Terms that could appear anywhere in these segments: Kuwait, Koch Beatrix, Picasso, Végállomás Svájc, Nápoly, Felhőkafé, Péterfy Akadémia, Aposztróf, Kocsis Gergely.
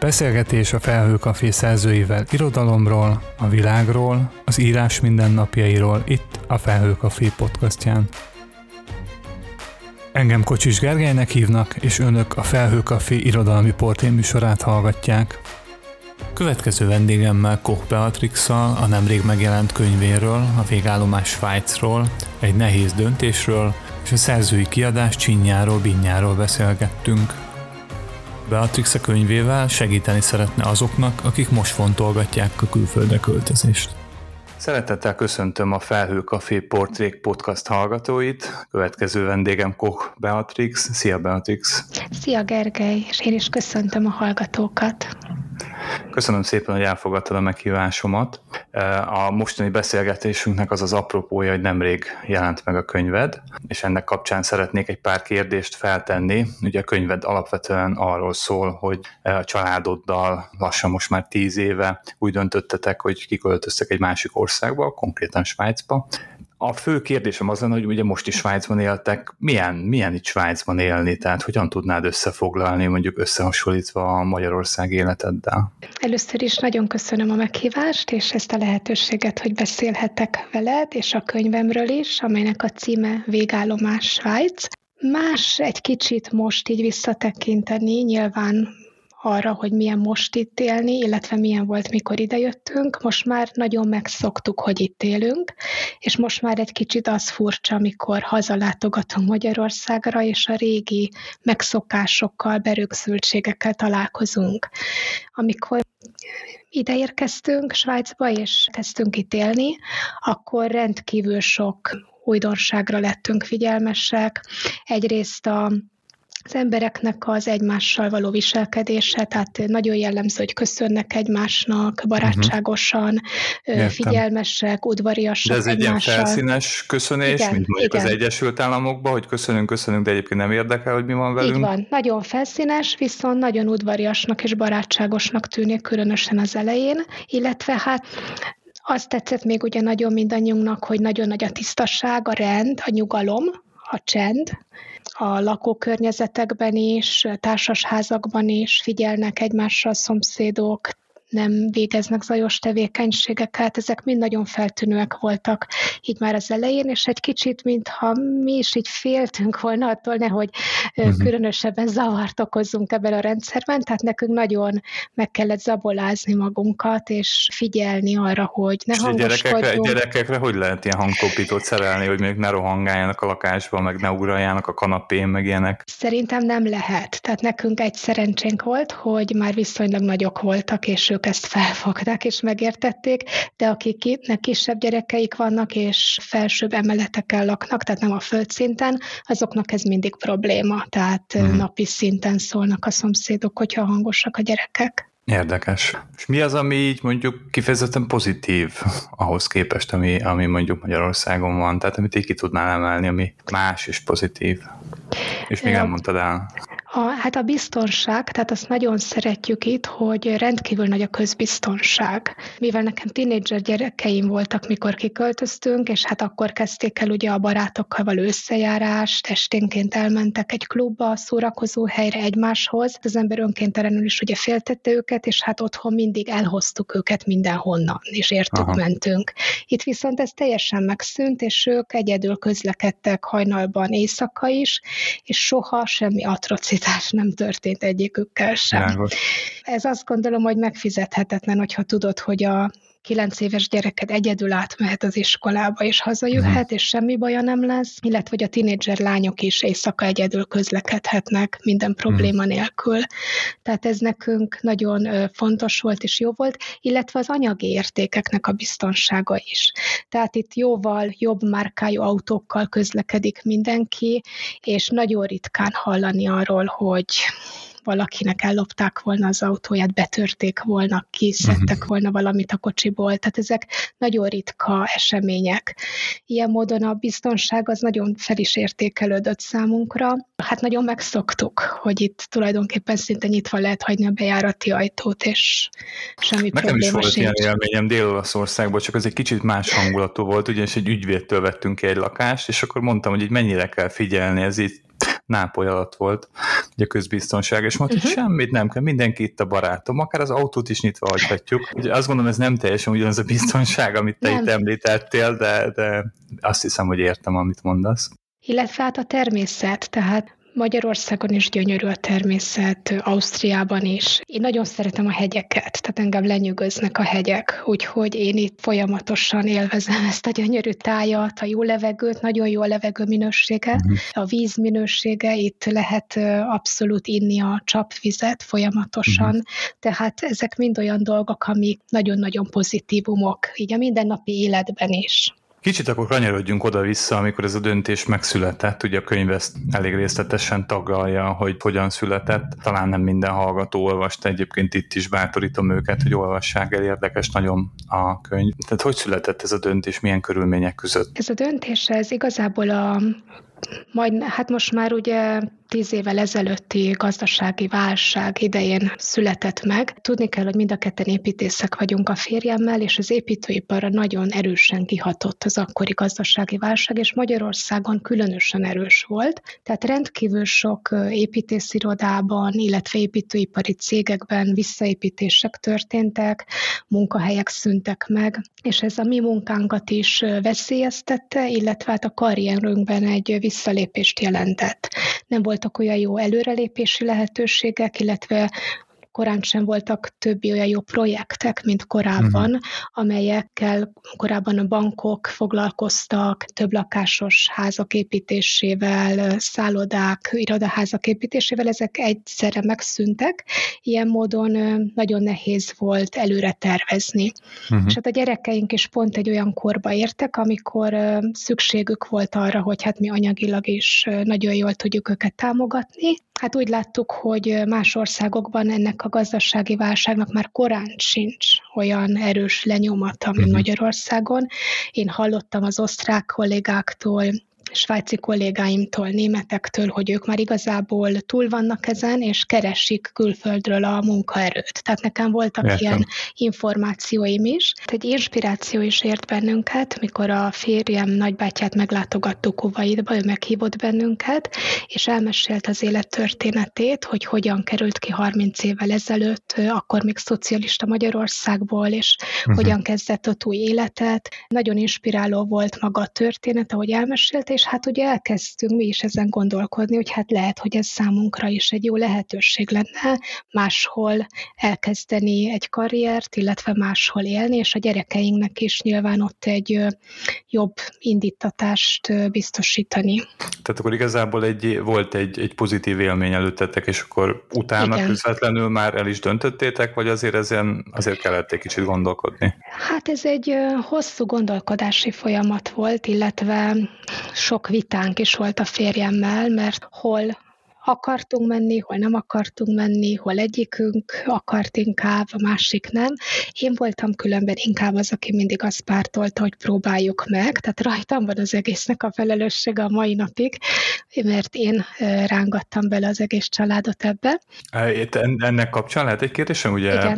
Beszélgetés a Felhőkafé szerzőivel irodalomról, a világról, az írás mindennapjairól itt a Felhőkafé podcastján. Engem Kocsis Gergelynek hívnak, és önök a Felhőkafé irodalmi portréműsorát hallgatják. Következő vendégemmel Koch Beatrix-szal a nemrég megjelent könyvéről, a Végállomás Svájcról, egy nehéz döntésről, és a szerzői kiadás csinyáról-binyáról beszélgettünk. Beatrix a könyvével segíteni szeretne azoknak, akik most fontolgatják a külföldre költözést. Szeretettel köszöntöm a Felhőkafé Portrék podcast hallgatóit. Következő vendégem Koch Beatrix. Szia Beatrix! Szia Gergely, és én is köszöntöm a hallgatókat. Köszönöm szépen, hogy elfogadtad a meghívásomat. A mostani beszélgetésünknek az az apropója, hogy nemrég jelent meg a könyved, és ennek kapcsán szeretnék egy pár kérdést feltenni. Ugye a könyved alapvetően arról szól, hogy a családoddal lassan most már 10 éve úgy döntöttetek, hogy kiköltöztek egy másik országba, konkrétan Svájcba. A fő kérdésem az lenne, hogy ugye most is Svájcban éltek, milyen itt Svájcban élni, tehát hogyan tudnád összefoglalni, mondjuk összehasonlítva a Magyarország életeddel? Először is nagyon köszönöm a meghívást, és ezt a lehetőséget, hogy beszélhetek veled, és a könyvemről is, amelynek a címe Végállomás Svájc. Más egy kicsit most így visszatekinteni, nyilván arra, hogy milyen most itt élni, illetve milyen volt, mikor idejöttünk. Most már nagyon megszoktuk, hogy itt élünk, és most már egy kicsit az furcsa, amikor hazalátogatunk Magyarországra, és a régi megszokásokkal, berögzültségekkel találkozunk. Amikor ide érkeztünk Svájcba, és kezdtünk itt élni, akkor rendkívül sok újdonságra lettünk figyelmesek. Egyrészt az embereknek az egymással való viselkedése, tehát nagyon jellemző, hogy köszönnek egymásnak, barátságosan, figyelmesek, udvariasak. De ez egy ilyen felszínes köszönés, igen, mint mondjuk igen. Az Egyesült Államokban, hogy köszönünk, de egyébként nem érdekel, hogy mi van velünk. Így van, nagyon felszínes, viszont nagyon udvariasnak és barátságosnak tűnik, különösen az elején, illetve hát azt tetszett még ugye nagyon mindannyiunknak, hogy nagyon nagy a tisztaság, a rend, a nyugalom, a csend, a lakókörnyezetekben is, társasházakban is figyelnek egymásra a szomszédok, nem végeznek zajos tevékenységeket, ezek mind nagyon feltűnőek voltak így már az elején, és egy kicsit, mintha mi is így féltünk volna attól, nehogy különösebben zavart okozzunk ebben a rendszerben, tehát nekünk nagyon meg kellett zabolázni magunkat, és figyelni arra, hogy ne hangoskodjunk. Gyerekekre hogy lehet ilyen hangtópítót szerelni, hogy még ne rohangáljanak a lakásban, meg ne ugraljanak a kanapén, meg ilyenek? Szerintem nem lehet. Tehát nekünk egy szerencsénk volt, hogy már viszonylag nagyok voltak, és ők ezt felfogták és megértették, de akiknek kisebb gyerekeik vannak és felsőbb emeleteken laknak, tehát nem a földszinten, azoknak ez mindig probléma, tehát napi szinten szólnak a szomszédok, hogyha hangosak a gyerekek. Érdekes. És mi az, ami így mondjuk kifejezetten pozitív ahhoz képest, ami mondjuk Magyarországon van? Tehát amit így ki tudnál emelni, ami más és pozitív? És még nem mondtad el. Hát a biztonság, tehát azt nagyon szeretjük itt, hogy rendkívül nagy a közbiztonság. Mivel nekem tínédzser gyerekeim voltak, mikor kiköltöztünk, és hát akkor kezdték el ugye a barátokkal való összejárást, esténként elmentek egy klubba, szórakozó helyre egymáshoz. Az ember önkéntelenül is ugye féltette őket, és hát otthon mindig elhoztuk őket mindenhonnan, és értük, mentünk. Itt viszont ez teljesen megszűnt, és ők egyedül közlekedtek hajnalban éjszaka is, és soha semmi atrocitás nem történt egyikükkel sem. János. Ez azt gondolom, hogy megfizethetetlen, hogyha tudod, hogy a 9 éves gyereked egyedül átmehet az iskolába, és hazajöhet, és semmi baja nem lesz, illetve hogy a tínédzser lányok is éjszaka egyedül közlekedhetnek minden probléma nélkül. Tehát ez nekünk nagyon fontos volt, és jó volt, illetve az anyagi értékeknek a biztonsága is. Tehát itt jóval jobb márkájú autókkal közlekedik mindenki, és nagyon ritkán hallani arról, hogy valakinek ellopták volna az autóját, betörték volna, kiszedtek volna valamit a kocsiból. Tehát ezek nagyon ritka események. Ilyen módon a biztonság az nagyon fel is értékelődött számunkra. Hát nagyon megszoktuk, hogy itt tulajdonképpen szinte nyitva lehet hagyni a bejárati ajtót, és semmi probléma sincs. Nekem is volt ilyen élményem Dél-Olaszországban, csak ez egy kicsit más hangulatú volt, ugyanis egy ügyvédtől vettünk ki egy lakást, és akkor mondtam, hogy így mennyire kell figyelni, ez így Nápoly alatt volt, ugye közbiztonság, és mondta, hogy semmit nem kell, mindenki itt a barátom, akár az autót is nyitva hagyhatjuk. Ugye azt gondolom, ez nem teljesen ugyanaz a biztonság, amit te itt említettél, de azt hiszem, hogy értem, amit mondasz. Illetve hát a természet, tehát Magyarországon is gyönyörű a természet, Ausztriában is. Én nagyon szeretem a hegyeket, tehát engem lenyűgöznek a hegyek, úgyhogy én itt folyamatosan élvezem ezt a gyönyörű tájat, a jó levegőt, nagyon jó a levegő minősége, a víz minősége, itt lehet abszolút inni a csapvizet folyamatosan, tehát ezek mind olyan dolgok, amik nagyon-nagyon pozitívumok, így a mindennapi életben is. Kicsit akkor kanyarodjunk oda-vissza, amikor ez a döntés megszületett, ugye a könyv ezt elég részletesen taglalja, hogy hogyan született. Talán nem minden hallgató olvasta, egyébként itt is bátorítom őket, hogy olvassák el, érdekes nagyon a könyv. Tehát hogy született ez a döntés, milyen körülmények között? Ez a döntés, ez igazából hát most már ugye 10 évvel ezelőtti gazdasági válság idején született meg. Tudni kell, hogy mind a ketten építészek vagyunk a férjemmel, és az építőiparra nagyon erősen kihatott az akkori gazdasági válság, és Magyarországon különösen erős volt. Tehát rendkívül sok építészirodában, illetve építőipari cégekben visszaépítések történtek, munkahelyek szűntek meg, és ez a mi munkánkat is veszélyeztette, illetve hát a karrierünkben egy visszalépést jelentett. Nem voltak olyan jó előrelépési lehetőségek, illetve korán sem voltak többi olyan jó projektek, mint korábban, amelyekkel korábban a bankok foglalkoztak, többlakásos házak építésével, szállodák, irodaházak építésével, ezek egyszerre megszűntek. Ilyen módon nagyon nehéz volt előre tervezni. És hát a gyerekeink is pont egy olyan korba értek, amikor szükségük volt arra, hogy hát mi anyagilag is nagyon jól tudjuk őket támogatni. Hát úgy láttuk, hogy más országokban ennek a gazdasági válságnak már korán sincs olyan erős lenyomata, mint Magyarországon. Én hallottam az osztrák kollégáktól, svájci kollégáimtól, németektől, hogy ők már igazából túl vannak ezen, és keresik külföldről a munkaerőt. Tehát nekem voltak ilyen információim is. Egy inspiráció is ért bennünket, mikor a férjem nagybátyját meglátogattuk Kuwaitba, ő meghívott bennünket, és elmesélt az élettörténetét, hogy hogyan került ki 30 évvel ezelőtt, akkor még szocialista Magyarországból, és hogyan kezdett ott új életet. Nagyon inspiráló volt maga a történet, ahogy elmesélte, és hát ugye elkezdtünk mi is ezen gondolkodni, hogy hát lehet, hogy ez számunkra is egy jó lehetőség lenne máshol elkezdeni egy karriert, illetve máshol élni, és a gyerekeinknek is nyilván ott egy jobb indítatást biztosítani. Tehát akkor igazából volt egy pozitív élmény előttetek, és akkor utána közvetlenül már el is döntöttétek, vagy azért kellett egy kicsit gondolkodni? Hát ez egy hosszú gondolkodási folyamat volt, illetve sok vitánk is volt a férjemmel, mert hol akartunk menni, hol nem akartunk menni, hol egyikünk akart inkább, a másik nem. Én voltam különben inkább az, aki mindig azt pártolta, hogy próbáljuk meg, tehát rajtam van az egésznek a felelőssége a mai napig, mert én rángattam bele az egész családot ebbe. Ennek kapcsán lehet egy kérdésem, ugye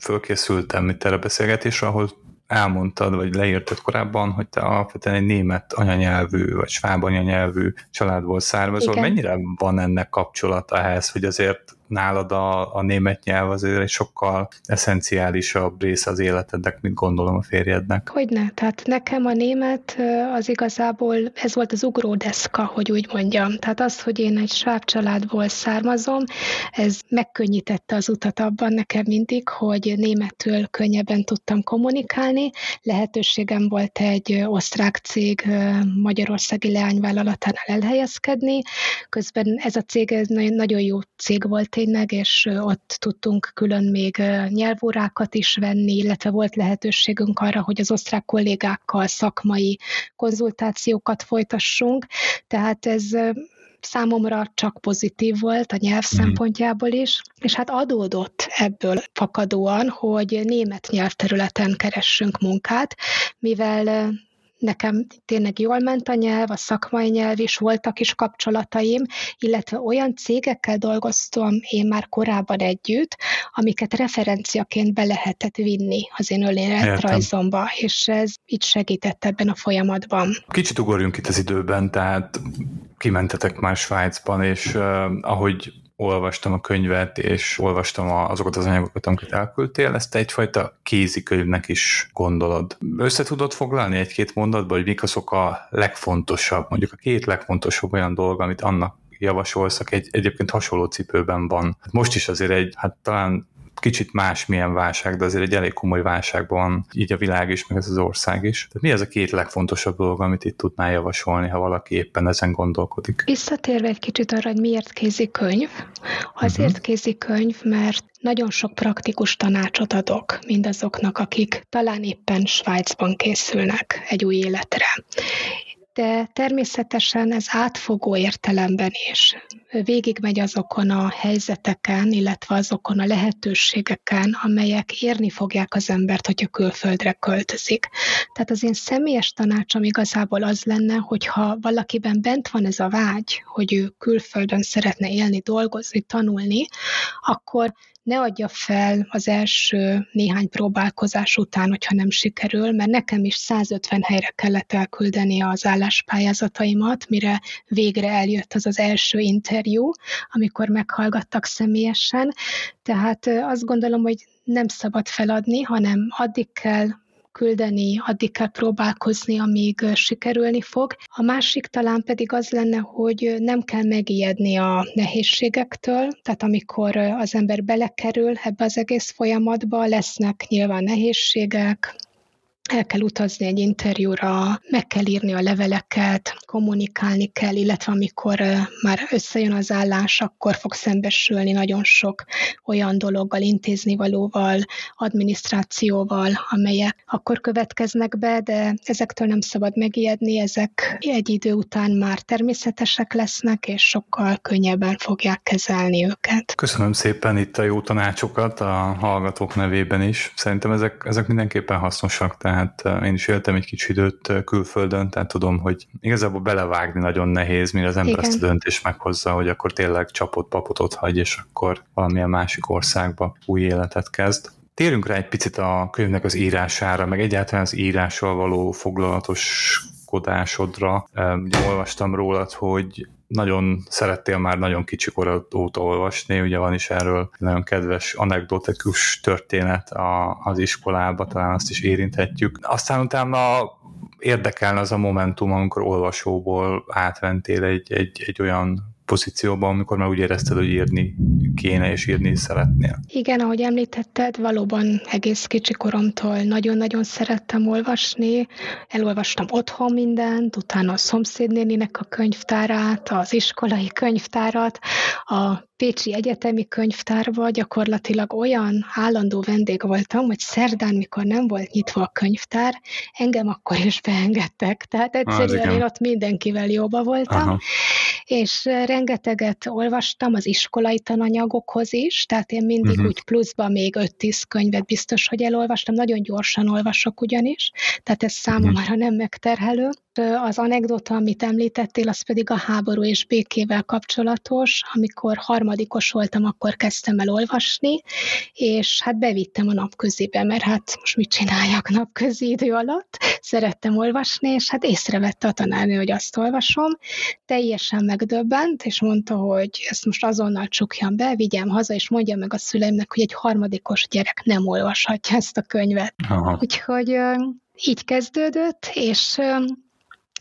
fölkészültem itt erre a beszélgetésre, ahol elmondtad, vagy leírtad korábban, hogy te alapvetően egy német anyanyelvű, vagy sváb anyanyelvű családból származol. Mennyire van ennek kapcsolata ehhez, hogy azért nálad a német nyelv azért egy sokkal eszenciálisabb része az életednek, mint gondolom a férjednek? Hogyne, tehát nekem a német az igazából, ez volt az ugródeszka, hogy úgy mondjam. Tehát az, hogy én egy sváb családból származom, ez megkönnyítette az utat abban nekem mindig, hogy németül könnyebben tudtam kommunikálni. Lehetőségem volt egy osztrák cég magyarországi leányvállalatánál elhelyezkedni. Közben ez a cég ez nagyon jó cég volt, és ott tudtunk külön még nyelvórákat is venni, illetve volt lehetőségünk arra, hogy az osztrák kollégákkal szakmai konzultációkat folytassunk. Tehát ez számomra csak pozitív volt a nyelv szempontjából is, és hát adódott ebből fakadóan, hogy német nyelvterületen keressünk munkát, mivel Nekem tényleg jól ment a nyelv, a szakmai nyelv is, voltak is kapcsolataim, illetve olyan cégekkel dolgoztam én már korábban együtt, amiket referenciaként be lehetett vinni az én önéletrajzomba, és ez így segített ebben a folyamatban. Kicsit ugorjunk itt az időben, tehát kimentetek már Svájcban, és ahogy olvastam a könyvet, és olvastam azokat az anyagokat, amiket elküldtél, ezt egyfajta kézikönyvnek is gondolod. Össze tudod foglalni egy-két mondatban, hogy mik azok a legfontosabb, mondjuk a két legfontosabb olyan dolga, amit annak javasolsz, aki egyébként hasonló cipőben van. Most is azért egy, hát talán kicsit másmilyen válság, de azért egy elég komoly válságban van így a világ is, meg ez az ország is. Tehát mi az a két legfontosabb dolog, amit itt tudnál javasolni, ha valaki éppen ezen gondolkodik? Visszatérve egy kicsit arra, hogy miért kézikönyv. Azért kézikönyv, mert nagyon sok praktikus tanácsot adok mindazoknak, akik talán éppen Svájcban készülnek egy új életre. De természetesen ez átfogó értelemben is. Végigmegy azokon a helyzeteken, illetve azokon a lehetőségeken, amelyek érni fogják az embert, hogyha külföldre költözik. Tehát az én személyes tanácsom igazából az lenne, hogyha valakiben bent van ez a vágy, hogy ő külföldön szeretne élni, dolgozni, tanulni, akkor ne adja fel az első néhány próbálkozás után, hogyha nem sikerül, mert nekem is 150 helyre kellett elküldeni az álláspályázataimat, mire végre eljött az első interjú, amikor meghallgattak személyesen. Tehát azt gondolom, hogy nem szabad feladni, hanem addig kell küldeni, addig kell próbálkozni, amíg sikerülni fog. A másik talán pedig az lenne, hogy nem kell megijedni a nehézségektől, tehát amikor az ember belekerül ebbe az egész folyamatba, lesznek nyilván nehézségek, el kell utazni egy interjúra, meg kell írni a leveleket, kommunikálni kell, illetve amikor már összejön az állás, akkor fog szembesülni nagyon sok olyan dologgal, intéznivalóval, adminisztrációval, amelyek akkor következnek be, de ezektől nem szabad megijedni, ezek egy idő után már természetesek lesznek, és sokkal könnyebben fogják kezelni őket. Köszönöm szépen itt a jó tanácsokat a hallgatók nevében is. Szerintem ezek mindenképpen hasznosak, tehát én is éltem egy kicsi időt külföldön, tehát tudom, hogy igazából belevágni nagyon nehéz, mire az ember azt a döntést meghozza, hogy akkor tényleg csapot-papotot hagy, és akkor valamilyen másik országba új életet kezd. Térjünk rá egy picit a könyvnek az írására, meg egyáltalán az írással való foglalatoskodásodra. Ugye olvastam rólad, hogy nagyon szerettél már nagyon kicsi korod óta olvasni, ugye van is erről nagyon kedves anekdotikus történet az iskolában, talán azt is érinthetjük. Aztán utána érdekelne az a momentum, amikor olvasóból átventél egy olyan pozícióban, amikor már úgy érezted, hogy írni kéne és írni szeretnél. Igen, ahogy említetted, valóban egész kicsi koromtól nagyon-nagyon szerettem olvasni. Elolvastam otthon mindent, utána a szomszédnéninek a könyvtárát, az iskolai könyvtárat, a pécsi egyetemi könyvtárba gyakorlatilag olyan állandó vendég voltam, hogy szerdán, mikor nem volt nyitva a könyvtár, engem akkor is beengedtek. Tehát egyszerűen én ott mindenkivel jóba voltam. Aha. És rengeteget olvastam az iskolai tananyagokhoz is, tehát én mindig úgy pluszban még 5-10 könyvet biztos, hogy elolvastam, nagyon gyorsan olvasok ugyanis, tehát ez számomra nem megterhelő. Az anekdota, amit említettél, az pedig a háború és békével kapcsolatos, amikor harmadikos voltam, akkor kezdtem el olvasni, és hát bevittem a napközibe, mert hát most mit csináljak napközi idő alatt, szerettem olvasni, és hát észrevette a tanárnő, hogy azt olvasom, teljesen megdöbbent, és mondta, hogy ezt most azonnal csukjam be, vigyem haza, és mondja meg a szüleimnek, hogy egy harmadikos gyerek nem olvashatja ezt a könyvet. Aha. Úgyhogy így kezdődött, és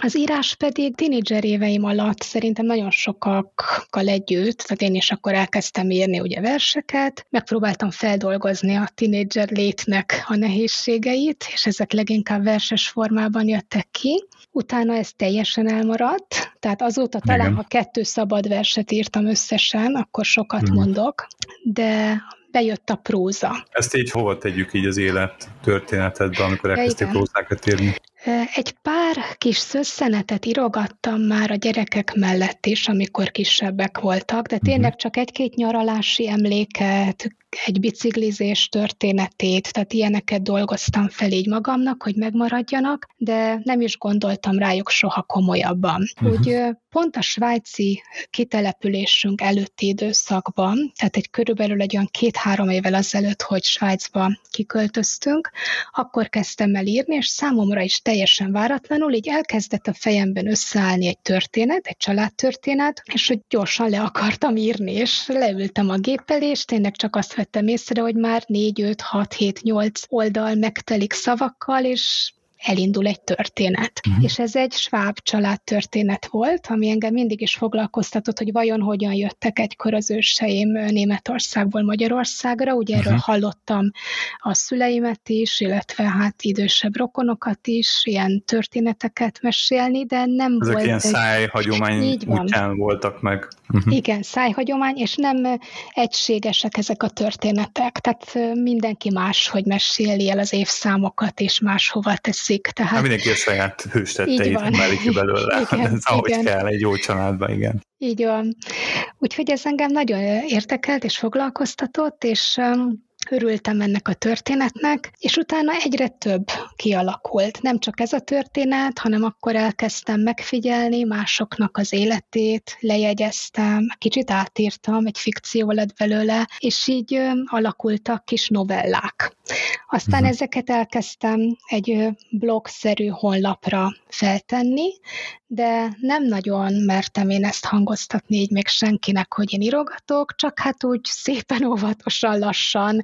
az írás pedig tínédzser éveim alatt szerintem nagyon sokakkal együtt, tehát én is akkor elkezdtem írni ugye verseket, megpróbáltam feldolgozni a tínédzser létnek a nehézségeit, és ezek leginkább verses formában jöttek ki. Utána ez teljesen elmaradt, tehát azóta talán, ha 2 szabad verset írtam összesen, akkor sokat mondok, de bejött a próza. Ezt így hova tegyük így az élet történetedbe, amikor elkezdték prózákat írni? Egy pár kis szösszenetet írogattam már a gyerekek mellett is, amikor kisebbek voltak, de tényleg csak egy-két nyaralási emléket, egy biciklizés történetét, tehát ilyeneket dolgoztam fel így magamnak, hogy megmaradjanak, de nem is gondoltam rájuk soha komolyabban. Úgy pont a svájci kitelepülésünk előtti időszakban, tehát egy körülbelül egy olyan 2-3 évvel azelőtt, hogy Svájcba kiköltöztünk, akkor kezdtem el írni, és számomra is teljesen váratlanul, így elkezdett a fejemben összeállni egy történet, egy családtörténet, és hogy gyorsan le akartam írni, és leültem a géppel, és tényleg csak azt vettem észre, hogy már 4-5-6-7-8 oldal megtelik szavakkal, és elindul egy történet. És ez egy sváb családtörténet volt, ami engem mindig is foglalkoztatott, hogy vajon hogyan jöttek egykor az őseim Németországból Magyarországra. Ugye erről hallottam a szüleimet is, illetve hát idősebb rokonokat is, ilyen történeteket mesélni, de nem ezek volt... Ezek ilyen szájhagyomány útján voltak meg. Igen, szájhagyomány, és nem egységesek ezek a történetek. Tehát mindenki máshogy meséli el az évszámokat, és máshova teszi. Tehát... Na, mindenki a saját hőstetteit emelik ki belőle, ez ahogy kell egy jó családban, igen. Így van. Úgyhogy ez engem nagyon érdekelt és foglalkoztatott, és örültem ennek a történetnek, és utána egyre több kialakult. Nem csak ez a történet, hanem akkor elkezdtem megfigyelni másoknak az életét, lejegyeztem, kicsit átírtam, egy fikció lett belőle, és így alakultak kis novellák. Aztán ezeket elkezdtem egy blogszerű honlapra feltenni, de nem nagyon mertem én ezt hangoztatni így még senkinek, hogy én írogatok, csak hát úgy szépen óvatosan, lassan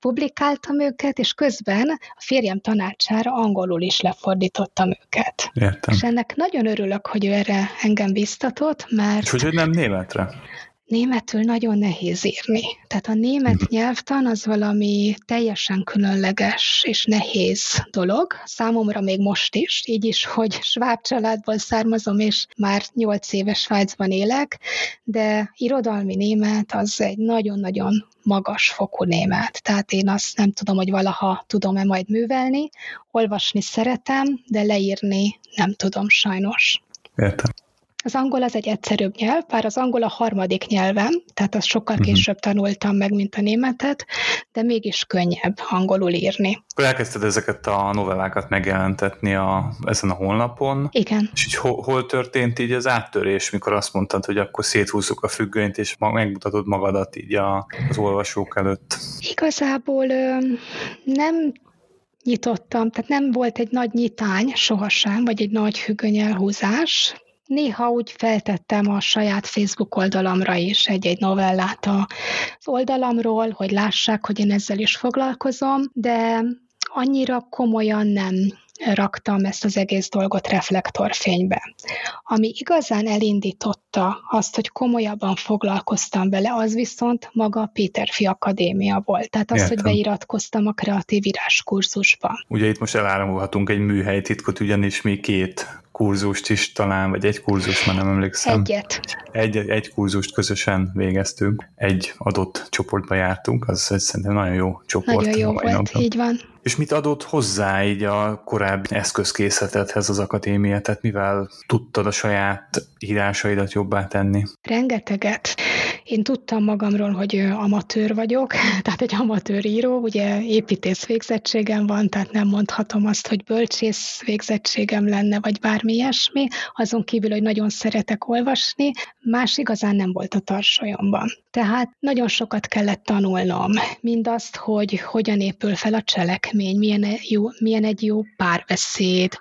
publikáltam őket, és közben a férjem tanácsára angolul is lefordítottam őket. Értem. És ennek nagyon örülök, hogy ő erre engem bíztatott, mert... És hogy nem németre? Németül nagyon nehéz írni. Tehát a német nyelvtan az valami teljesen különleges és nehéz dolog. Számomra még most is, így is, hogy sváb családból származom, és már 8 éve Svájcban élek, de irodalmi német az egy nagyon-nagyon magas fokú német. Tehát én azt nem tudom, hogy valaha tudom-e majd művelni. Olvasni szeretem, de leírni nem tudom sajnos. Értem. Az angol az egy egyszerűbb nyelv, bár az angol a harmadik nyelvem, tehát azt sokkal később tanultam meg, mint a németet, de mégis könnyebb angolul írni. Akkor elkezdted ezeket a novellákat megjelentetni ezen a honlapon. Igen. És így hol történt így az áttörés, mikor azt mondtad, hogy akkor széthúzzuk a függönyt, és megmutatod magadat így az olvasók előtt? Igazából nem... nyitottam, tehát nem volt egy nagy nyitány sohasem, vagy egy nagy függöny elhúzás. Néha úgy feltettem a saját Facebook oldalamra is egy-egy novellát az oldalamról, hogy lássák, hogy én ezzel is foglalkozom, de annyira komolyan nem raktam ezt az egész dolgot reflektorfénybe. Ami igazán elindította azt, hogy komolyabban foglalkoztam vele, az viszont maga a Péterfy Akadémia volt. Tehát az, hogy beiratkoztam a kreatív írás kurzusba. Ugye itt most eláramolhatunk egy műhely titkot, ugyanis mi 2 kurzust is talán, vagy egy kurzust, már nem emlékszem. Egy kurzust közösen végeztünk, egy adott csoportba jártunk, az szerintem nagyon jó csoport. Nagyon jó volt, így van. És mit adott hozzá így a korábbi eszközkészletedhez az akadémia, tehát mivel tudtad a saját írásaidat jobbá tenni? Rengeteget. Én tudtam magamról, hogy amatőr vagyok, tehát egy amatőr író, ugye építész végzettségem van, tehát nem mondhatom azt, hogy bölcsész végzettségem lenne, vagy bármi ilyesmi, azon kívül, hogy nagyon szeretek olvasni, más igazán nem volt a tarsolyomban. Tehát nagyon sokat kellett tanulnom, mindazt, hogy hogyan épül fel a cselekmény, milyen egy jó párbeszéd,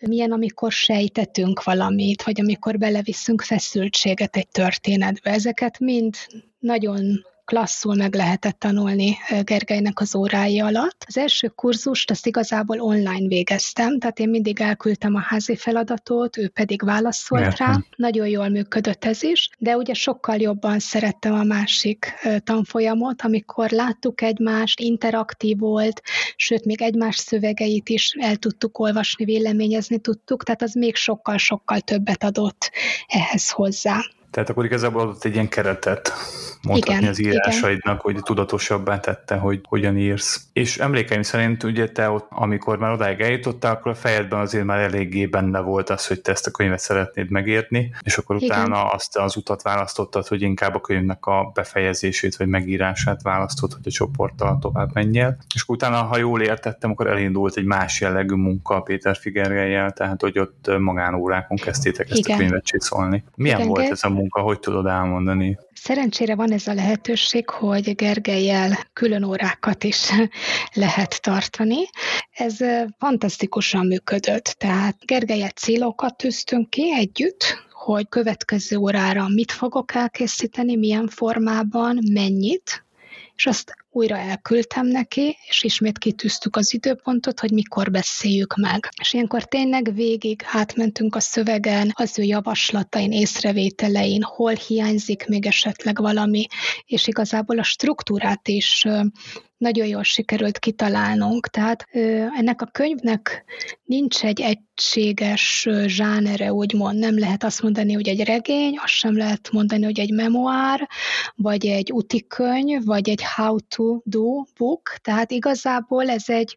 milyen amikor sejtetünk valamit, vagy amikor beleviszünk feszültséget egy történetbe. Ezeket mind nagyon klasszul meg lehetett tanulni Gergelynek az órái alatt. Az első kurzust azt igazából online végeztem, tehát én mindig elküldtem a házi feladatot, ő pedig válaszolt rá. Nagyon jól működött ez is, de ugye sokkal jobban szerettem a másik tanfolyamot, amikor láttuk egymást, interaktív volt, sőt, még egymás szövegeit is el tudtuk olvasni, véleményezni tudtuk, tehát az még sokkal-sokkal többet adott ehhez hozzá. Tehát akkor igazából adott egy ilyen keretet, mondhatni igen, az írásaidnak, igen. Hogy tudatosabbá tette, hogy hogyan írsz. És emlékeim szerint ugye te ott, amikor már odáig eljutottál, akkor a fejedben azért már eléggé benne volt az, hogy te ezt a könyvet szeretnéd megírni, és akkor utána igen. Azt az utat választottad, hogy inkább a könyvnek a befejezését vagy megírását választod, hogy a csoporttal tovább menjél. És utána, ha jól értettem, akkor elindult egy más jellegű munka a Péterfy Gergellyel, tehát hogy ott magánórákon kezdtétek ezt igen. a könyvet csiszolni. Milyen igen, volt ez a munka, hogy tudod elmondani? Szerencsére van ez a lehetőség, hogy Gergellyel külön órákat is lehet tartani. Ez fantasztikusan működött, tehát Gergellyel célokat tűztünk ki együtt, hogy következő órára mit fogok elkészíteni, milyen formában, mennyit, és azt újra elküldtem neki, és ismét kitűztük az időpontot, hogy mikor beszéljük meg. És ilyenkor tényleg végig átmentünk a szövegen, az ő javaslatain, észrevételein, hol hiányzik még esetleg valami, és igazából a struktúrát is nagyon jól sikerült kitalálnunk. Tehát ennek a könyvnek nincs egy egységes zsánere, úgymond. Nem lehet azt mondani, hogy egy regény, azt sem lehet mondani, hogy egy memoár, vagy egy utikönyv, vagy egy how to do book. Tehát igazából ez egy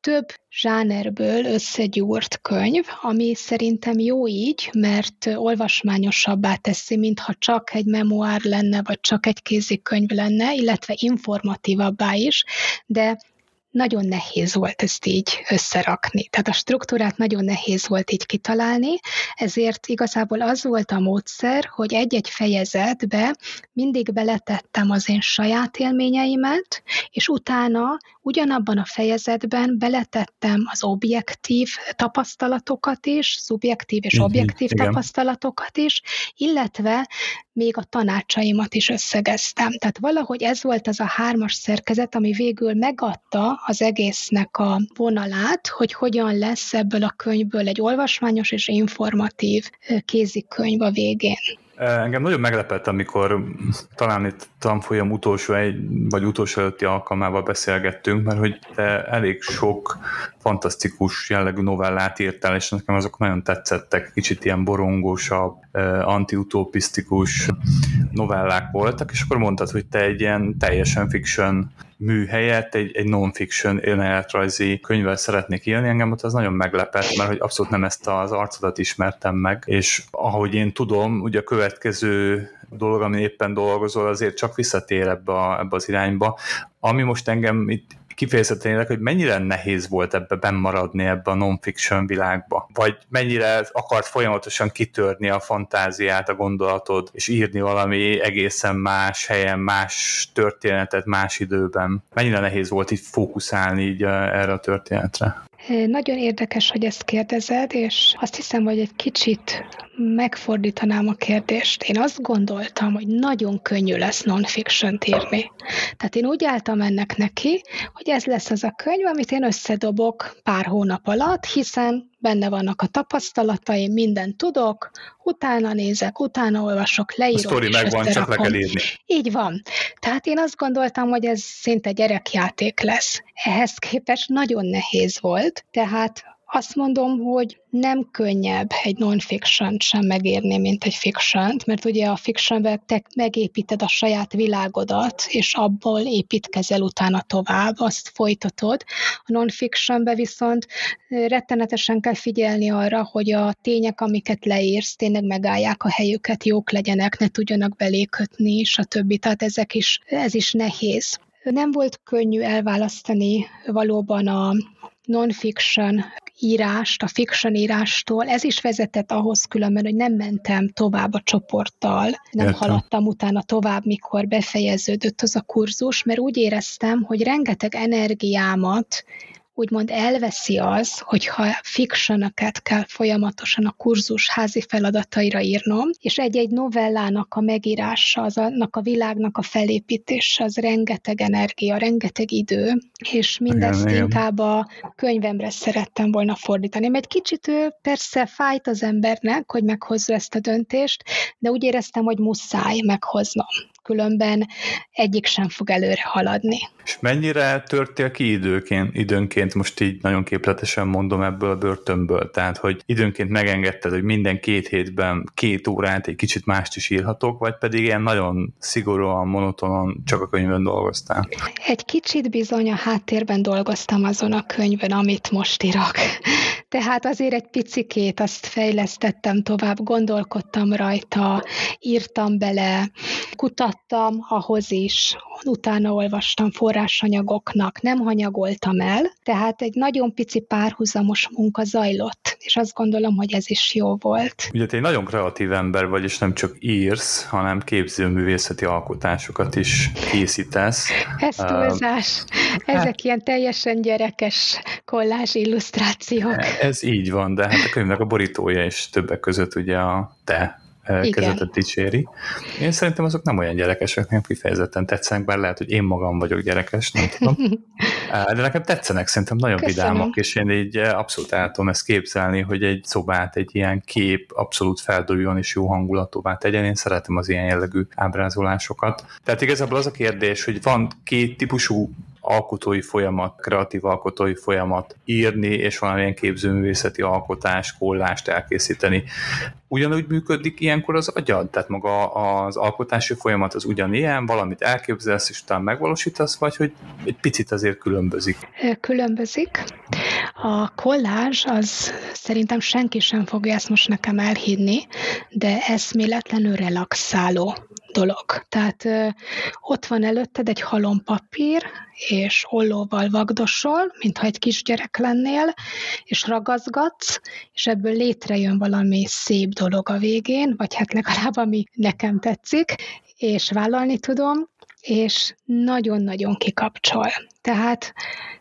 több zsánerből összegyúrt könyv, ami szerintem jó így, mert olvasmányosabbá teszi, mintha csak egy memoár lenne, vagy csak egy kézikönyv lenne, illetve informatívabbá is, de nagyon nehéz volt ezt így összerakni. Tehát a struktúrát nagyon nehéz volt így kitalálni, ezért igazából az volt a módszer, hogy egy-egy fejezetbe mindig beletettem az én saját élményeimet, és utána ugyanabban a fejezetben beletettem az objektív tapasztalatokat is, szubjektív és objektív igen. tapasztalatokat is, illetve még a tanácsaimat is összegeztem. Tehát valahogy ez volt az a hármas szerkezet, ami végül megadta az egésznek a vonalát, hogy hogyan lesz ebből a könyvből egy olvasmányos és informatív kézikönyv a végén. Engem nagyon meglepett, amikor talán itt tanfolyam utolsó vagy utolsó előtti alkalmával beszélgettünk, mert hogy te elég sok fantasztikus jellegű novellát írtál, és nekem azok nagyon tetszettek, kicsit ilyen borongósabb, antiutopisztikus novellák voltak, és akkor mondtad, hogy te egy ilyen teljesen fiction mű helyett egy non-fiction önéletrajzi könyvvel szeretnék írni, engem ott az nagyon meglepett, mert hogy abszolút nem ezt az arcodat ismertem meg, és ahogy én tudom, ugye a következő dolog, amin éppen dolgozol, azért csak visszatér ebbe az irányba, ami most engem itt kifejezetten érdekel, hogy mennyire nehéz volt ebbe bennmaradni ebbe a non-fiction világba, vagy mennyire akart folyamatosan kitörni a fantáziát, a gondolatod, és írni valami egészen más helyen, más történetet, más időben. Mennyire nehéz volt így fókuszálni így erre a történetre? Nagyon érdekes, hogy ezt kérdezed, és azt hiszem, hogy egy kicsit megfordítanám a kérdést. Én azt gondoltam, hogy nagyon könnyű lesz non-fiction-t írni. Tehát én úgy álltam ennek neki, hogy ez lesz az a könyv, amit én összedobok pár hónap alatt, hiszen benne vannak a tapasztalataim, mindent tudok, utána nézek, utána olvasok, leírok. A sztori megvan, csak le kell írni. Így van. Tehát én azt gondoltam, hogy ez szinte gyerekjáték lesz. Ehhez képest nagyon nehéz volt, tehát azt mondom, hogy nem könnyebb egy non-fiction-t sem megírni, mint egy fiction-t, mert ugye a fiction-ben te megépíted a saját világodat, és abból építkezel utána tovább, azt folytatod. A non-fiction-ben viszont rettenetesen kell figyelni arra, hogy a tények, amiket leírsz, tényleg megállják a helyüket, jók legyenek, ne tudjanak belékötni, stb. Tehát ez is nehéz. Nem volt könnyű elválasztani valóban a non-fiction írást, a fiction írástól, ez is vezetett ahhoz különben, hogy nem mentem tovább a csoporttal, nem értem. Haladtam utána tovább, mikor befejeződött az a kurzus, mert úgy éreztem, hogy rengeteg energiámat úgymond elveszi az, hogyha fiction-öket kell folyamatosan a kurzus házi feladataira írnom, és egy-egy novellának a megírása, az annak a világnak a felépítése, az rengeteg energia, rengeteg idő, és mindezt igen, inkább a könyvemre szerettem volna fordítani. Mert kicsit persze fájt az embernek, hogy meghozza ezt a döntést, de úgy éreztem, hogy muszáj meghoznom. különben egyik sem fog előre haladni. És mennyire törtél ki időnként, most így nagyon képletesen mondom, ebből a börtönből, tehát hogy időnként megengedted, hogy minden két hétben 2 órát egy kicsit mást is írhatok, vagy pedig ilyen nagyon szigorúan, monotonon csak a könyvön dolgoztál? Egy kicsit bizony a háttérben dolgoztam azon a könyvön, amit most írok. Tehát azért egy picikét azt fejlesztettem tovább, gondolkodtam rajta, írtam bele, kutattam ahhoz is, utána olvastam forrásanyagoknak, nem hanyagoltam el, tehát egy nagyon pici párhuzamos munka zajlott, és azt gondolom, hogy ez is jó volt. Ugye te egy nagyon kreatív ember vagy, és nem csak írsz, hanem képzőművészeti alkotásokat is készítesz. Ez túlzás. Ezek ilyen teljesen gyerekes kollázs illusztrációk. Ez így van, de hát a könyvnek a borítója is többek között ugye a te kezetet dicséri. Én szerintem azok nem olyan gyerekesek, nem kifejezetten tetszenek, bár lehet, hogy én magam vagyok gyerekes, nem tudom. De nekem tetszenek, szerintem nagyon vidámak, és én így abszolút el tudom ezt képzelni, hogy egy szobát, egy ilyen kép abszolút feldoljon és jó hangulatúvá tegyen. Én szeretem az ilyen jellegű ábrázolásokat. Tehát igazából az a kérdés, hogy van két típusú alkotói folyamat, kreatív alkotói folyamat, írni, és valamilyen képzőművészeti alkotás, kollást elkészíteni. Ugyanúgy működik ilyenkor az agyad? Tehát maga az alkotási folyamat az ugyanilyen, valamit elképzelsz, és utána megvalósítasz, vagy hogy egy picit azért különbözik? Különbözik. A kollázs az szerintem senki sem fogja ezt most nekem elhinni, de eszméletlenül relaxáló dolog. Tehát ott van előtted egy halom papír, és ollóval vagdosol, mintha egy kisgyerek lennél, és ragazgatsz, és ebből létrejön valami szép dolog a végén, vagy hát legalább ami nekem tetszik, és vállalni tudom, és nagyon-nagyon kikapcsol. Tehát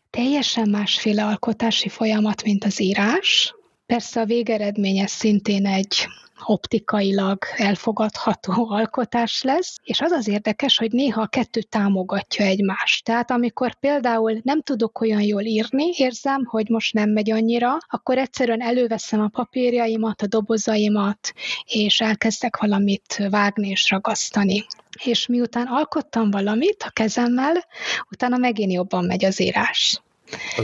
teljesen másféle alkotási folyamat, mint az írás. Persze a végeredménye szintén egy optikailag elfogadható alkotás lesz, és az az érdekes, hogy néha a kettő támogatja egymást. Tehát amikor például nem tudok olyan jól írni, érzem, hogy most nem megy annyira, akkor egyszerűen előveszem a papírjaimat, a dobozaimat, és elkezdek valamit vágni és ragasztani. És miután alkottam valamit a kezemmel, utána megint jobban megy az írás.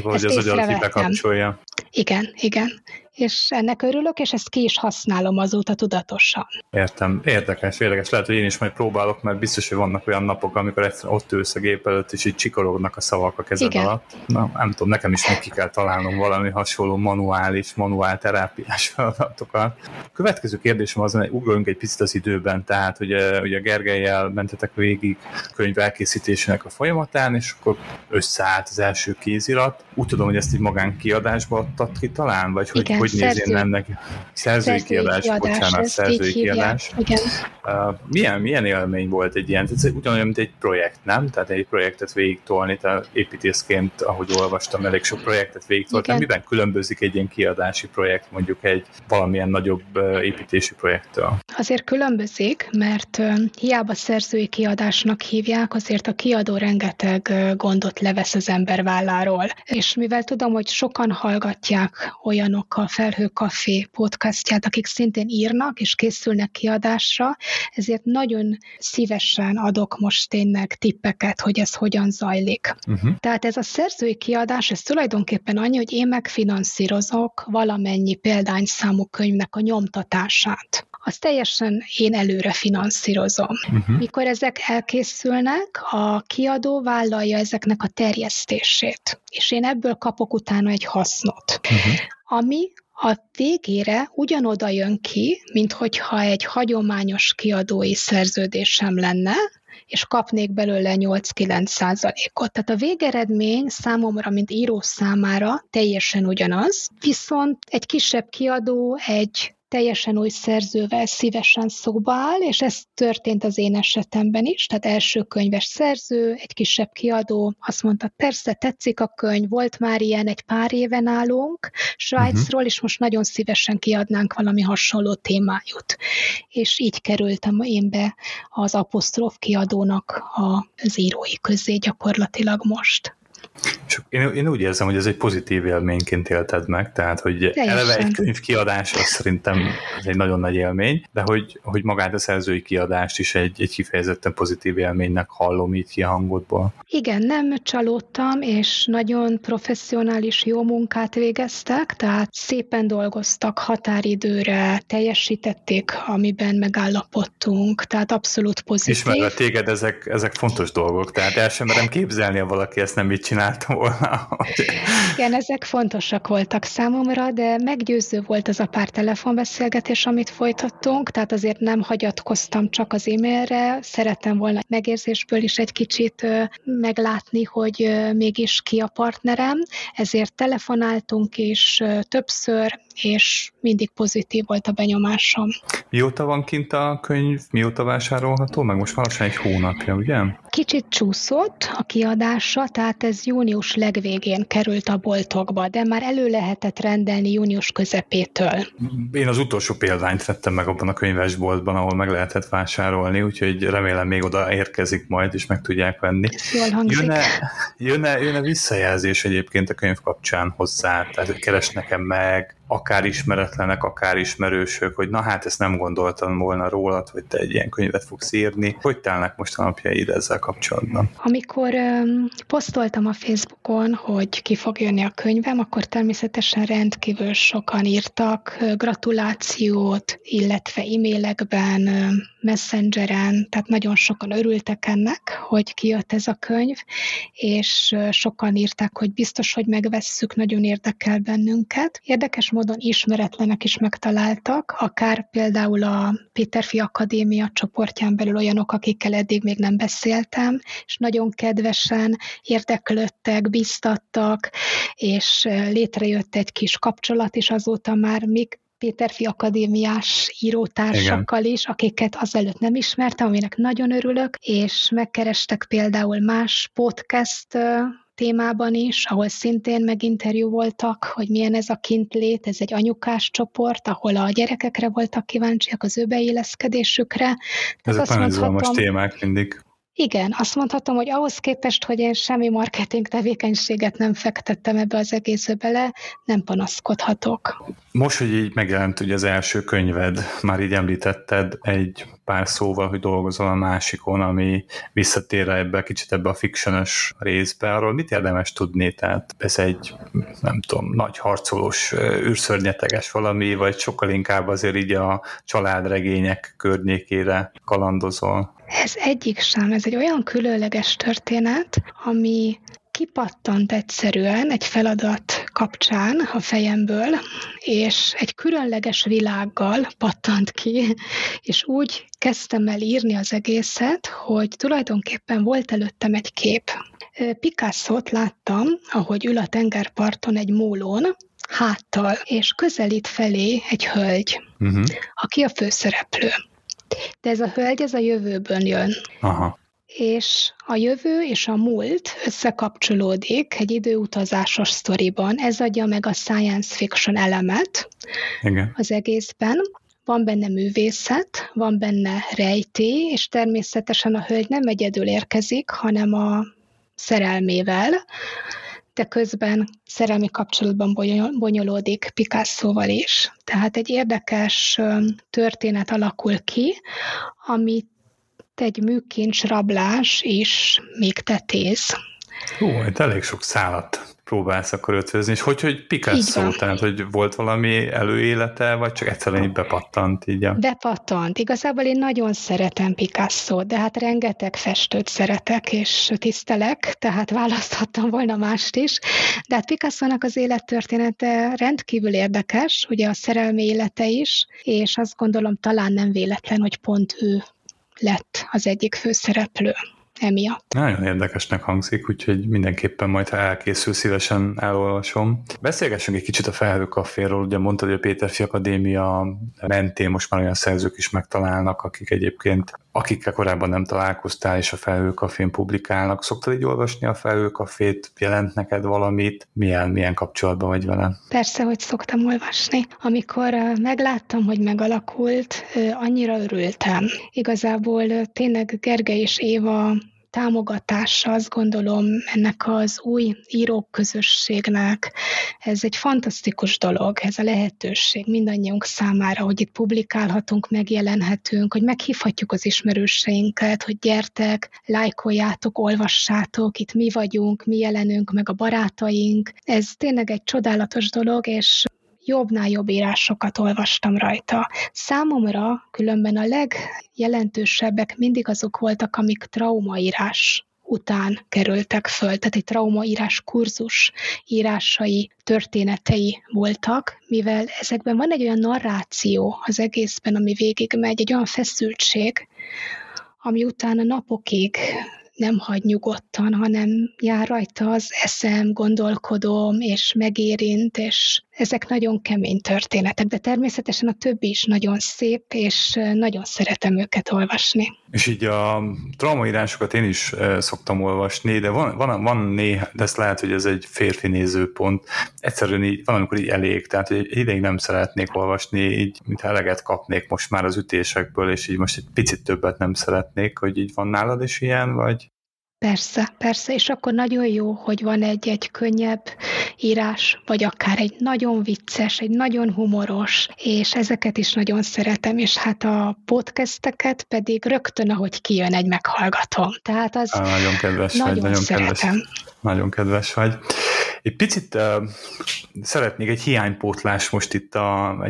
Az agyat bekapcsolja. Igen. És ennek örülök, és ezt ki is használom azóta tudatosan. Értem. Érdekes. Lehet, hogy én is majd próbálok, mert biztos, hogy vannak olyan napok, amikor egyszerűen ott ülsz a gép előtt, és így csikorognak a szavak a kezed alatt. Na, nem tudom, nekem is még ki kell találnom valami hasonló manuál terápiás feladatokat. A következő kérdésem az, hogy ugorjunk egy picit az időben, tehát ugye a Gergellyel mentetek végig könyv elkészítésének a folyamatán, és akkor összeállt az első kézirat. Úgy tudom, hogy ezt egy magánkiadásba adtad ki talán, vagy hogy hogy nézjen ennek? Szerzői kiadás. Milyen élmény volt egy ilyen? Ez ugyanolyan, mint egy projekt, nem? Tehát egy projektet végigtolni, tehát építészként, ahogy olvastam, elég sok projektet végigtoltam. Miben különbözik egy ilyen kiadási projekt, mondjuk egy valamilyen nagyobb építési projekttől? Azért különbözik, mert hiába szerzői kiadásnak hívják, azért a kiadó rengeteg gondot levesz az ember válláról. És mivel tudom, hogy sokan hallgatják olyanokat, a Felhőkafé podcastját, akik szintén írnak és készülnek kiadásra, ezért nagyon szívesen adok most tényleg tippeket, hogy ez hogyan zajlik. Tehát ez a szerzői kiadás, ez tulajdonképpen annyi, hogy én megfinanszírozok valamennyi példányszámú könyvnek a nyomtatását. Azt teljesen én előre finanszírozom. Mikor ezek elkészülnek, a kiadó vállalja ezeknek a terjesztését, és én ebből kapok utána egy hasznot. Ami a végére ugyanoda jön ki, mint hogyha egy hagyományos kiadói szerződésem lenne, és kapnék belőle 8-9%. Tehát a végeredmény számomra, mint író számára teljesen ugyanaz, viszont egy kisebb kiadó egy teljesen új szerzővel szívesen szóba áll, és ez történt az én esetemben is, tehát első könyves szerző, egy kisebb kiadó, azt mondta, persze, tetszik a könyv, volt már ilyen egy pár éve nálunk, Svájcról, és most nagyon szívesen kiadnánk valami hasonló témájút. És így kerültem én be az Aposztróf kiadónak az írói közé gyakorlatilag most. csak én úgy érzem, hogy ez egy pozitív élményként élted meg, tehát, hogy eleve egy könyv kiadása szerintem ez egy nagyon nagy élmény, de hogy magát a szerzői kiadást is egy kifejezetten pozitív élménynek hallom így ki a hangodból. Igen, nem csalódtam, és nagyon professzionális jó munkát végeztek, tehát szépen dolgoztak határidőre, teljesítették, amiben megállapodtunk, tehát abszolút pozitív. Ismerve téged ezek fontos dolgok, tehát el sem merem képzelni, ha valaki ezt nem így csinálta volna. Igen, ezek fontosak voltak számomra, de meggyőző volt az a pár telefonbeszélgetés, amit folytattunk, tehát azért nem hagyatkoztam csak az e-mailre, szerettem volna megérzésből is egy kicsit meglátni, hogy mégis ki a partnerem, ezért telefonáltunk is többször, és mindig pozitív volt a benyomásom. Mióta van kint a könyv? Mióta vásárolható? Meg most valószínűleg egy hónapja, ugye? Kicsit csúszott a kiadása, tehát ez június legvégén került a boltokba, de már elő lehetett rendelni június közepétől. Én az utolsó példányt vettem meg abban a könyvesboltban, ahol meg lehetett vásárolni, úgyhogy remélem még oda érkezik majd, és meg tudják venni. Jól hangzik. Jönne visszajelzés egyébként a könyv kapcsán hozzá, tehát keres nekem meg, akár ismeretlenek, akár ismerősök, hogy na hát ezt nem gondoltam volna rólad, hogy te egy ilyen könyvet fogsz írni. Hogy telnek most a napjaid ezzel kapcsolatban? Amikor posztoltam a Facebookon, hogy ki fog jönni a könyvem, akkor természetesen rendkívül sokan írtak gratulációt, illetve e-mailekben, messengeren, tehát nagyon sokan örültek ennek, hogy kijött ez a könyv, és sokan írták, hogy biztos, hogy megvesszük, nagyon érdekel bennünket. Érdekes módon ismeretlenek is megtaláltak, akár például a Péterfy Akadémia csoportján belül olyanok, akikkel eddig még nem beszéltem, és nagyon kedvesen érdeklődtek, bíztattak, és létrejött egy kis kapcsolat, és azóta már még Péterfy akadémiás írótársakkal igen. is, akiket azelőtt nem ismertem, aminek nagyon örülök, és megkerestek például más podcast témában is, ahol szintén meginterjú voltak, hogy milyen ez a kintlét, ez egy anyukás csoport, ahol a gyerekekre voltak kíváncsiak, az ő beilleszkedésükre. Ezek nagyon izgalmas témák mindig. Igen, azt mondhatom, hogy ahhoz képest, hogy én semmi marketing tevékenységet nem fektettem ebbe az egészbe bele, nem panaszkodhatok. Most, hogy így megjelent ugye az első könyved, már így említetted egy pár szóval, hogy dolgozol a másikon, ami visszatér ebbe kicsit ebbe a fictionos részbe, arról mit érdemes tudni? Tehát ez egy, nem tudom, nagy harcolós, űrszörnyeteges valami, vagy sokkal inkább azért így a családregények környékére kalandozol? Ez egyik sem, ez egy olyan különleges történet, ami kipattant egyszerűen egy feladat kapcsán a fejemből, és egy különleges világgal pattant ki, és úgy kezdtem el írni az egészet, hogy tulajdonképpen volt előttem egy kép. Picassot láttam, ahogy ül a tengerparton egy mólón, háttal, és közelít felé egy hölgy, aki a főszereplő. De ez a hölgy, ez a jövőből jön. Aha. És a jövő és a múlt összekapcsolódik egy időutazásos sztoriban. Ez adja meg a science fiction elemet igen. az egészben. Van benne művészet, van benne rejtély, és természetesen a hölgy nem egyedül érkezik, hanem a szerelmével, de közben szerelmi kapcsolatban bonyolódik Picassóval is. Tehát egy érdekes történet alakul ki, amit egy műkincs rablás is még tetéz. Hú, itt elég sok szálat próbálsz akkor ötvözni, és hogy Picasso, tehát hogy volt valami előélete, vagy csak egyszerűen így bepattant? Így a... Bepattant. Igazából én nagyon szeretem Picasso, de hát rengeteg festőt szeretek, és tisztelek, tehát választhattam volna mást is, de hát Picasso-nak az élettörténete rendkívül érdekes, ugye a szerelmi élete is, és azt gondolom talán nem véletlen, hogy pont ő lett az egyik főszereplő. Emiatt. Nagyon érdekesnek hangzik, úgyhogy mindenképpen majd, ha elkészül, szívesen elolvasom. Beszélgessünk egy kicsit a Felhőkaféről, ugye mondtad, hogy a Péterfy Akadémia mentén most már olyan szerzők is megtalálnak, akik egyébként, akikkel korábban nem találkoztál, és a Felhőkafén publikálnak. Szoktad így olvasni a Felhőkafét? Jelent neked valamit? Milyen kapcsolatban vagy vele? Persze, hogy szoktam olvasni. Amikor megláttam, hogy megalakult, annyira örültem. Igazából tényleg Gergely és Éva támogatása, azt gondolom, ennek az új íróközösségnek. Ez egy fantasztikus dolog, ez a lehetőség mindannyiunk számára, hogy itt publikálhatunk, megjelenhetünk, hogy meghívhatjuk az ismerőseinket, hogy gyertek, lájkoljátok, olvassátok, itt mi vagyunk, mi jelenünk, meg a barátaink. Ez tényleg egy csodálatos dolog, és jobbnál jobb írásokat olvastam rajta. Számomra különben a legjelentősebbek mindig azok voltak, amik traumaírás után kerültek föl, tehát egy traumaírás kurzus írásai, történetei voltak, mivel ezekben van egy olyan narráció az egészben, ami végigmegy, egy olyan feszültség, ami utána napokig nem hagy nyugodtan, hanem jár rajta az eszem, gondolkodom, és megérint, és ezek nagyon kemény történetek, de természetesen a többi is nagyon szép, és nagyon szeretem őket olvasni. És így a traumaírásokat én is szoktam olvasni, de van néha, de ezt lehet, hogy ez egy férfi nézőpont. Egyszerűen így van, amikor így elég, tehát egy ideig nem szeretnék olvasni, így mintha eleget kapnék most már az ütésekből, és így most egy picit többet nem szeretnék, hogy így van nálad is ilyen, vagy? Persze, persze, és akkor nagyon jó, hogy van egy könnyebb írás, vagy akár egy nagyon vicces, egy nagyon humoros, és ezeket is nagyon szeretem, és hát a podcasteket pedig rögtön, ahogy kijön, egy meghallgatom. Tehát az nagyon kedves vagy, nagyon szeretem. Nagyon kedves vagy. Egy picit szeretnék egy hiánypótlás most itt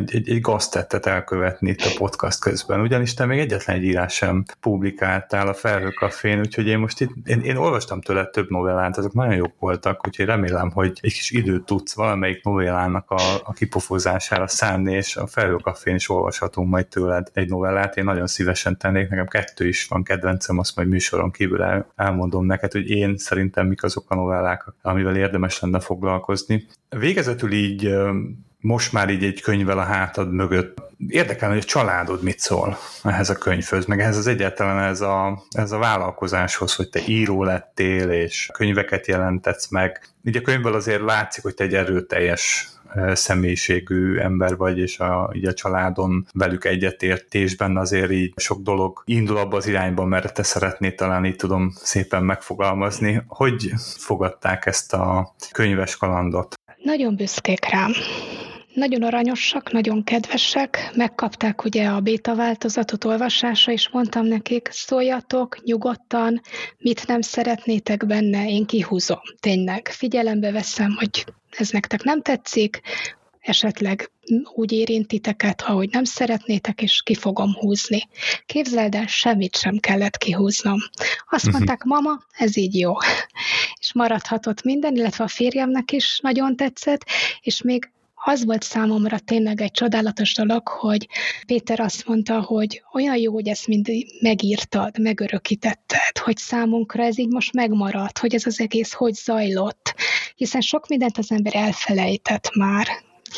egy gaztettet elkövetni itt a podcast közben, ugyanis te még egyetlen egy írás sem publikáltál a Felhőkafén, úgyhogy én most itt, én olvastam tőled több novellát, azok nagyon jók voltak, úgyhogy remélem, hogy egy kis időt tudsz valamelyik novellának a kipofozására szánni, és a Felhőkafén is olvashatunk majd tőled egy novellát, én nagyon szívesen tennék, nekem 2 is van kedvencem, azt majd műsoron kívül elmondom neked, hogy én szerintem mik azok a novellák, amivel érdemes lenne foglalkozni. Végezetül így most már így egy könyvvel a hátad mögött. Érdekelne, hogy a családod mit szól ehhez a könyvhöz, meg ehhez az egyáltalán ez a vállalkozáshoz, hogy te író lettél, és könyveket jelentetsz meg. Így a könyvből azért látszik, hogy te egy erőteljes személyiségű ember vagy, és így a családon velük egyetértésben azért így sok dolog indul abba az irányba, mert te szeretnéd, talán így tudom szépen megfogalmazni. Hogy fogadták ezt a könyves kalandot? Nagyon büszkék rám. Nagyon aranyosak, nagyon kedvesek, megkapták ugye a béta változatot olvasásra, és mondtam nekik, szóljatok nyugodtan, mit nem szeretnétek benne, én kihúzom. Tényleg, figyelembe veszem, hogy ez nektek nem tetszik, esetleg úgy érintiteket, ahogy nem szeretnétek, és ki fogom húzni. Képzeld el, semmit sem kellett kihúznom. Azt mondták, mama, ez így jó. És maradhatott minden, illetve a férjemnek is nagyon tetszett, és még az volt számomra tényleg egy csodálatos dolog, hogy Péter azt mondta, hogy olyan jó, hogy ezt mind megírtad, megörökítetted, hogy számunkra ez így most megmaradt, hogy ez az egész hogy zajlott. Hiszen sok mindent az ember elfelejtett már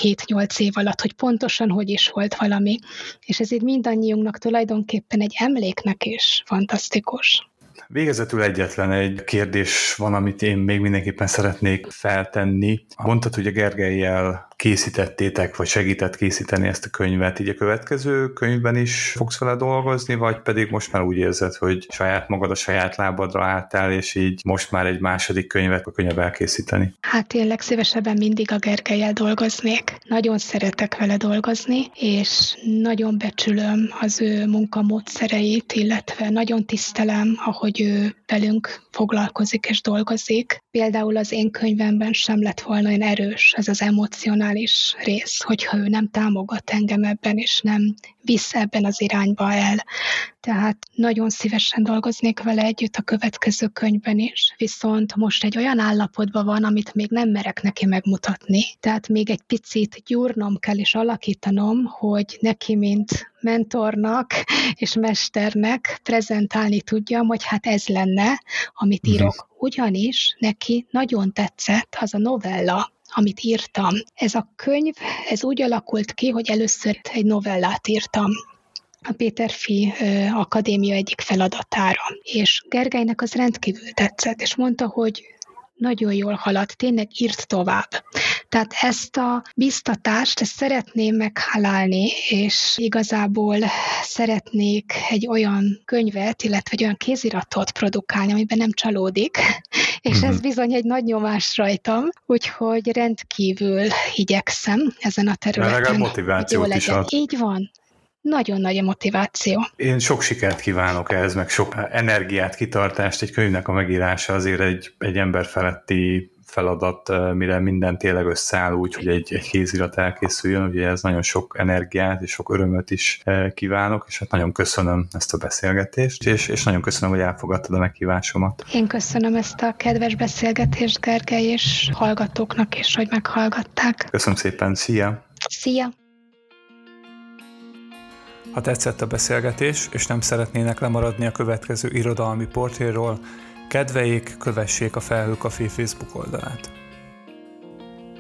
7-8 év alatt, hogy pontosan hogy is volt valami. És ez így mindannyiunknak tulajdonképpen egy emléknek is fantasztikus. Végezetül egyetlen egy kérdés van, amit én még mindenképpen szeretnék feltenni. Mondtad, hogy a Gergellyel készítettétek, vagy segített készíteni ezt a könyvet. Így a következő könyvben is fogsz vele dolgozni, vagy pedig most már úgy érzed, hogy saját magad a saját lábadra álltál, és így most már egy második könyvet könnyebb elkészíteni? Hát én legszívesebben mindig a Gergellyel dolgoznék. Nagyon szeretek vele dolgozni, és nagyon becsülöm az ő munkamódszereit, illetve nagyon tisztelem, ahogy ő velünk foglalkozik és dolgozik. Például az én könyvemben sem lett volna olyan erős ez az emocionális rész, hogyha ő nem támogat engem ebben, és nem visz ebben az irányba el. Tehát nagyon szívesen dolgoznék vele együtt a következő könyvben is, viszont most egy olyan állapotban van, amit még nem merek neki megmutatni. Tehát még egy picit gyúrnom kell és alakítanom, hogy neki, mint mentornak és mesternek prezentálni tudjam, hogy hát ez lenne, amit írok. Ugyanis neki nagyon tetszett az a novella, amit írtam. Ez a könyv, ez úgy alakult ki, hogy először egy novellát írtam a Péterfy Akadémia egyik feladatára. És Gergelynek az rendkívül tetszett, és mondta, hogy nagyon jól halad, tényleg írd tovább. Tehát ezt a biztatást, ezt szeretném meghálálni, és igazából szeretnék egy olyan könyvet, illetve egy olyan kéziratot produkálni, amiben nem csalódik, és ez bizony egy nagy nyomás rajtam, úgyhogy rendkívül igyekszem ezen a területen. Legalább motivációt is ad. Így van. Nagyon nagy a motiváció. Én sok sikert kívánok ehhez, meg sok energiát, kitartást. Egy könyvnek a megírása azért egy emberfeletti feladat, mire minden tényleg összeáll úgy, hogy egy kézirat elkészüljön. Ugye ez nagyon sok energiát és sok örömöt is kívánok, és hát nagyon köszönöm ezt a beszélgetést, és nagyon köszönöm, hogy elfogadtad a meghívásomat. Én köszönöm ezt a kedves beszélgetést, Gergely, és hallgatóknak is, hogy meghallgatták. Köszönöm szépen, szia! Szia! Ha tetszett a beszélgetés, és nem szeretnének lemaradni a következő irodalmi portréról, kedveljék, kövessék a Felhőkafé Facebook oldalát.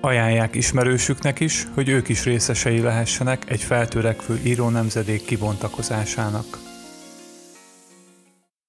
Ajánlják ismerősüknek is, hogy ők is részesei lehessenek egy feltörekvő írónemzedék kibontakozásának.